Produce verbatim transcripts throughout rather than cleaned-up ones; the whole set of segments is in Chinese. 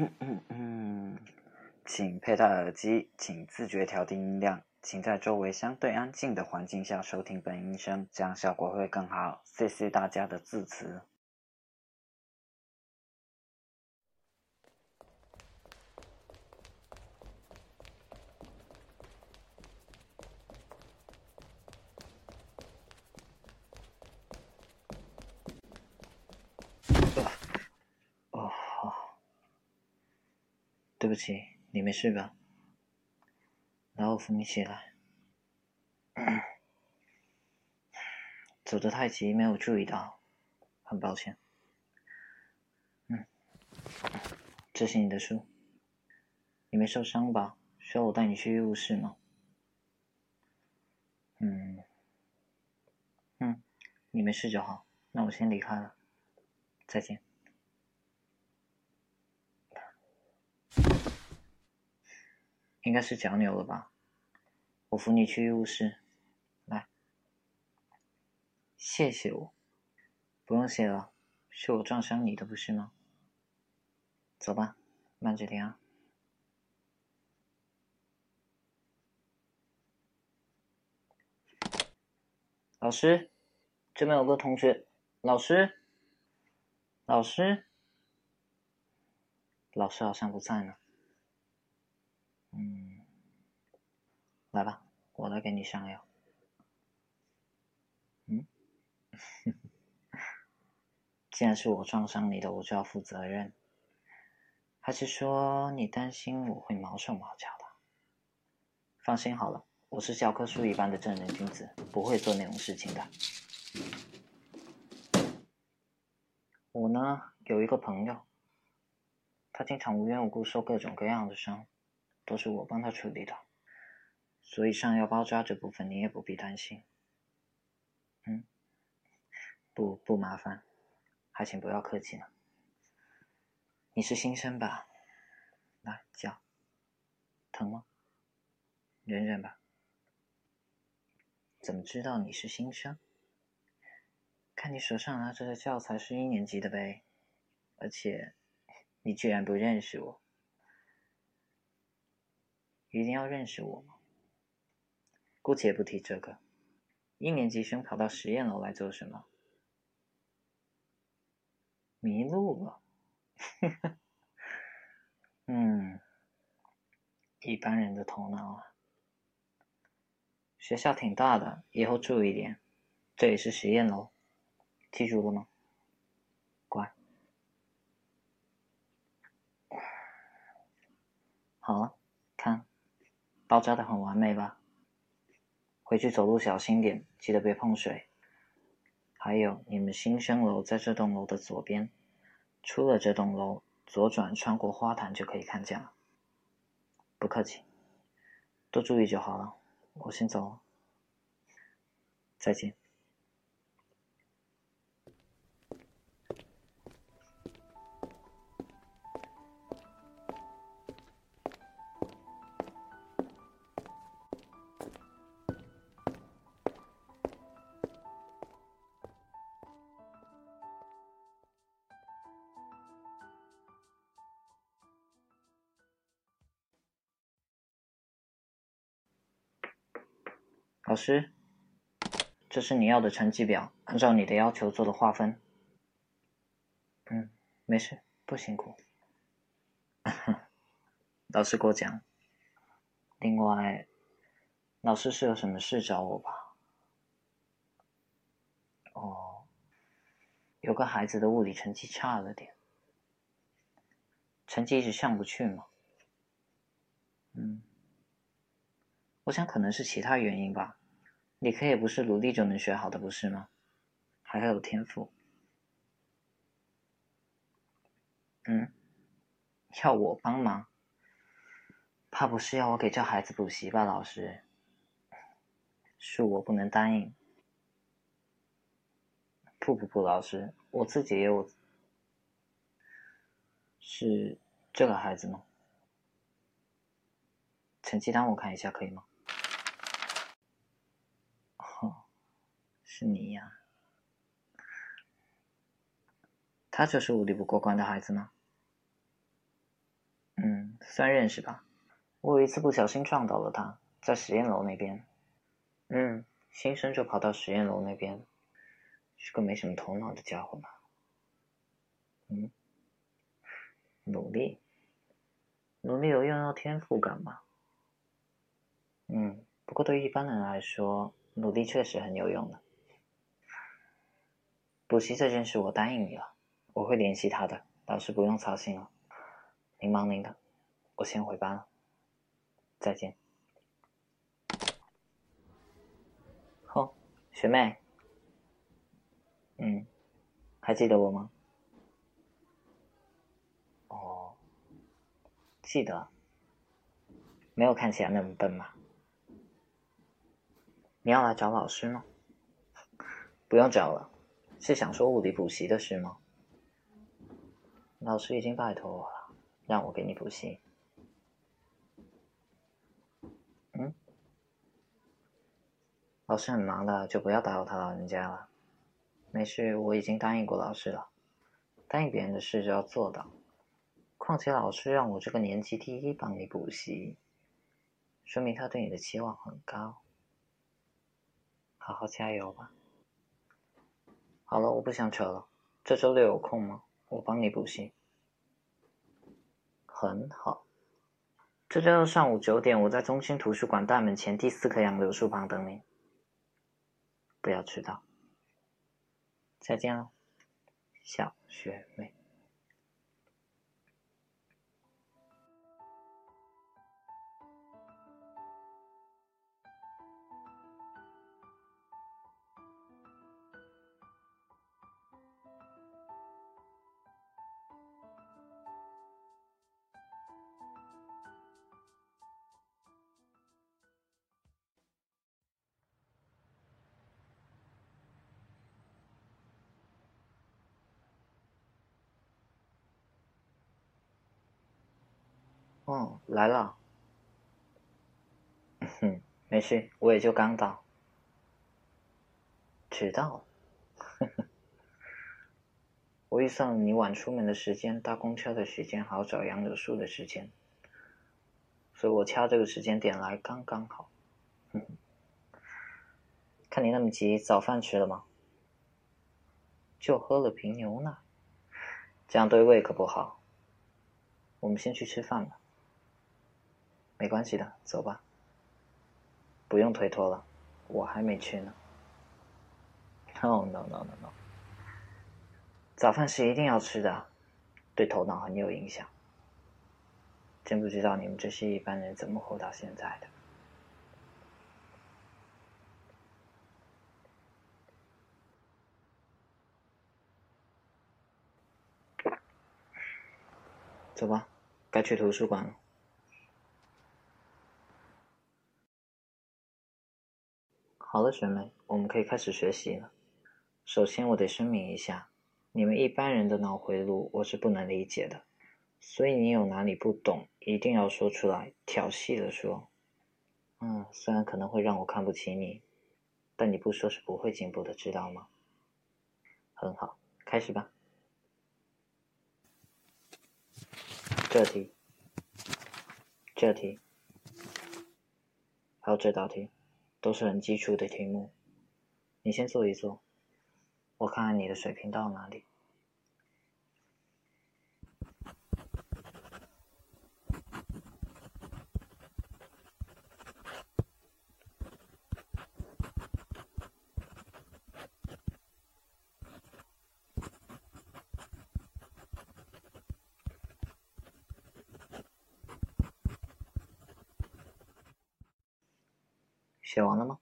嗯嗯嗯，请佩戴耳机，请自觉调低音量，请在周围相对安静的环境下收听本音声，这样效果会更好。谢谢大家的支持。对不起，你没事吧？然后我扶你起来。走得太急，没有注意到，很抱歉。嗯，这是你的书。你没受伤吧？需要我带你去医务室吗？嗯，嗯，你没事就好。那我先离开了，再见。应该是脚扭了吧，我扶你去医务室，来。谢谢我，不用谢了，是我撞伤你的不是吗？走吧，慢着点啊。老师，这边有个同学，老师，老师，老师好像不在呢。嗯，来吧，我来给你上药。嗯，既然是我撞伤你的，我就要负责任。还是说你担心我会毛手毛脚的？放心好了，我是教科书一般的正人君子，不会做那种事情的。我呢，有一个朋友，他经常无缘无故受各种各样的伤。都是我帮他处理的，所以上药包扎这部分你也不必担心。嗯，不不麻烦，还请不要客气呢。你是新生吧？来，脚疼吗？忍忍吧。怎么知道你是新生？看你手上拿着的教材是一年级的呗，而且你居然不认识我。一定要认识我吗？姑且不提这个。一年级生跑到实验楼来做什么？迷路了。嗯，一般人的头脑啊。学校挺大的，以后注意点。这里是实验楼，记住了吗？乖。好了，看。包扎得很完美吧？回去走路小心点，记得别碰水。还有，你们新生楼在这栋楼的左边，出了这栋楼，左转穿过花坛就可以看见了。不客气，多注意就好了。我先走了，再见。老师，这是你要的成绩表，按照你的要求做了划分。嗯，没事，不辛苦。老师过奖。另外，老师是有什么事找我吧？哦，有个孩子的物理成绩差了点，成绩一直上不去嘛。嗯，我想可能是其他原因吧。理科也不是努力就能学好的，不是吗？还要有天赋。嗯，要我帮忙？怕不是要我给这孩子补习吧，老师？恕我不能答应。不不不，老师，我自己也有。是这个孩子吗？成绩单我看一下可以吗？哦，是你呀。他就是物理不过关的孩子吗？算认识吧。我有一次不小心撞到了他，在实验楼那边。嗯，新生就跑到实验楼那边，是个没什么头脑的家伙嘛。嗯，努力，努力有用到天赋感吧。嗯，不过对于一般人来说，努力确实很有用的。补习这件事我答应你了，我会联系他的，老师不用操心了。您忙您的，我先回班了，再见。哦，学妹，嗯，还记得我吗？哦，记得，没有看起来那么笨嘛。你要来找老师吗？不用找了，是想说物理补习的事吗？老师已经拜托我了，让我给你补习。嗯？老师很忙的，就不要打扰他老人家了。没事，我已经答应过老师了。答应别人的事就要做到。况且老师让我这个年级第一帮你补习，说明他对你的期望很高。好好加油吧。好了，我不想扯了。这周六有空吗？我帮你补习。很好。这周六上午九点，我在中心图书馆大门前第四棵杨柳树旁等你。不要迟到。再见了，小学妹。哦，来了。哼，没事，我也就刚到。迟到了。我预算了你晚出门的时间，搭公车的时间，好找杨柳树的时间，所以我掐这个时间点来刚刚好。哼哼，看你那么急，早饭吃了吗？就喝了瓶牛奶，这样对胃可不好。我们先去吃饭吧。没关系的，走吧。不用推脱了，我还没去呢。No no no no no， 早饭是一定要吃的，对头脑很有影响。真不知道你们这些一般人怎么活到现在的。走吧，该去图书馆了。好了，学妹，我们可以开始学习了。首先我得声明一下，你们一般人的脑回路我是不能理解的，所以你有哪里不懂一定要说出来，挑衅的说。嗯，虽然可能会让我看不起你，但你不说是不会进步的，知道吗？很好，开始吧。这题，这题，还有这道题，都是很基础的题目，你先做一做，我看看你的水平到哪里。写完了吗？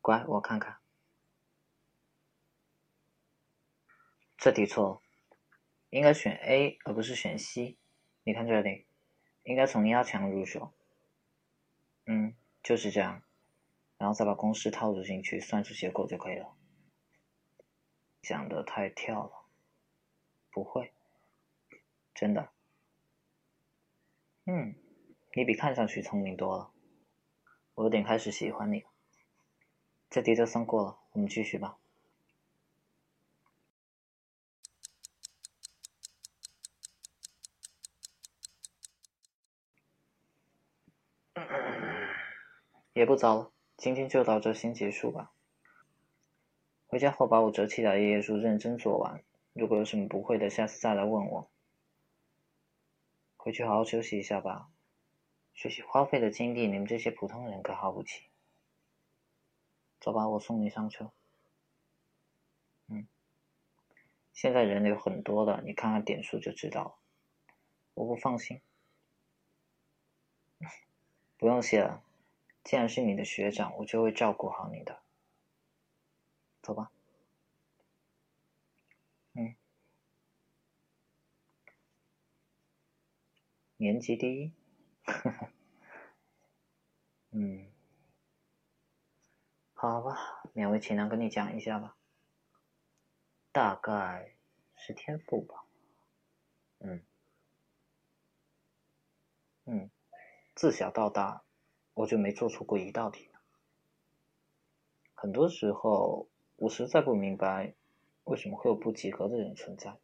乖，我看看。这题错了，应该选 A 而不是选 C。你看这里，应该从压强入手。嗯，就是这样，然后再把公式套入进去，算出结果就可以了。讲的太跳了，不会，真的。嗯，你比看上去聪明多了。我有点开始喜欢你了。这题就算过了，我们继续吧。也不早了，今天就到这先结束吧。回家后把我折起来的页数认真做完，如果有什么不会的，下次再来问我。回去好好休息一下吧，学习花费的精力，你们这些普通人可耗不起。走吧，我送你上车。嗯，现在人流很多了，你看看点数就知道了。我不放心。不用谢了，既然是你的学长，我就会照顾好你的。走吧。嗯。年级第一。嗯。好吧，勉为其难跟你讲一下吧。大概是天赋吧。嗯。嗯。自小到大，我就没做出过一道题。很多时候，我实在不明白，为什么会有不及格的人存在。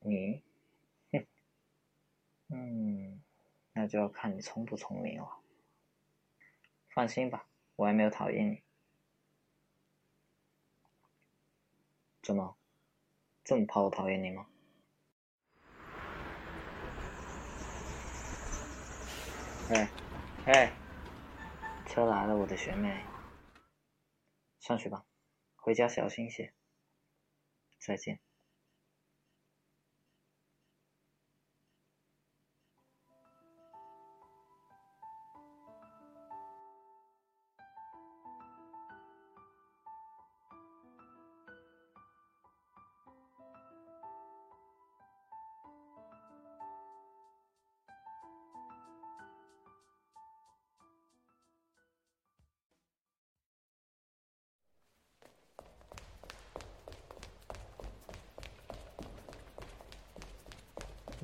你，哼，嗯，那就要看你聪不聪明了。放心吧，我还没有讨厌你。怎么，这么怕我讨厌你吗？哎，哎，车来了，我的学妹，上去吧，回家小心些，再见。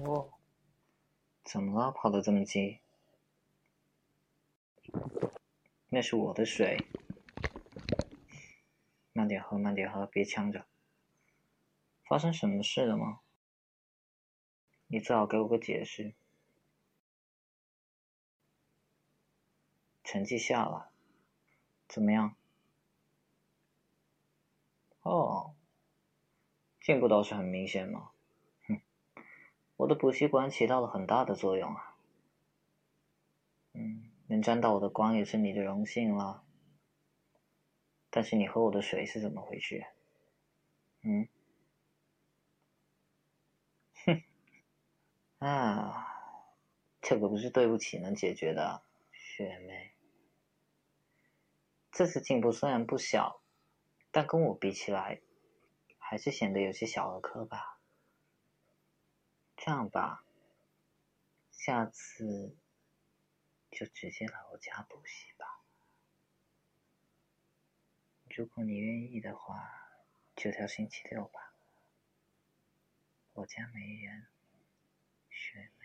哦，怎么了？跑得这么急？那是我的水，慢点喝，慢点喝，别呛着。发生什么事了吗？你最好给我个解释。成绩下来，怎么样？哦，进步倒是很明显嘛。我的补习馆起到了很大的作用啊，嗯，能沾到我的光也是你的荣幸了。但是你喝我的水是怎么回事？嗯，哼，啊，这个不是对不起能解决的，学妹。这次进步虽然不小，但跟我比起来，还是显得有些小儿科吧。这样吧，下次就直接来我家补习吧。如果你愿意的话，就挑星期六吧。我家没人，学妹。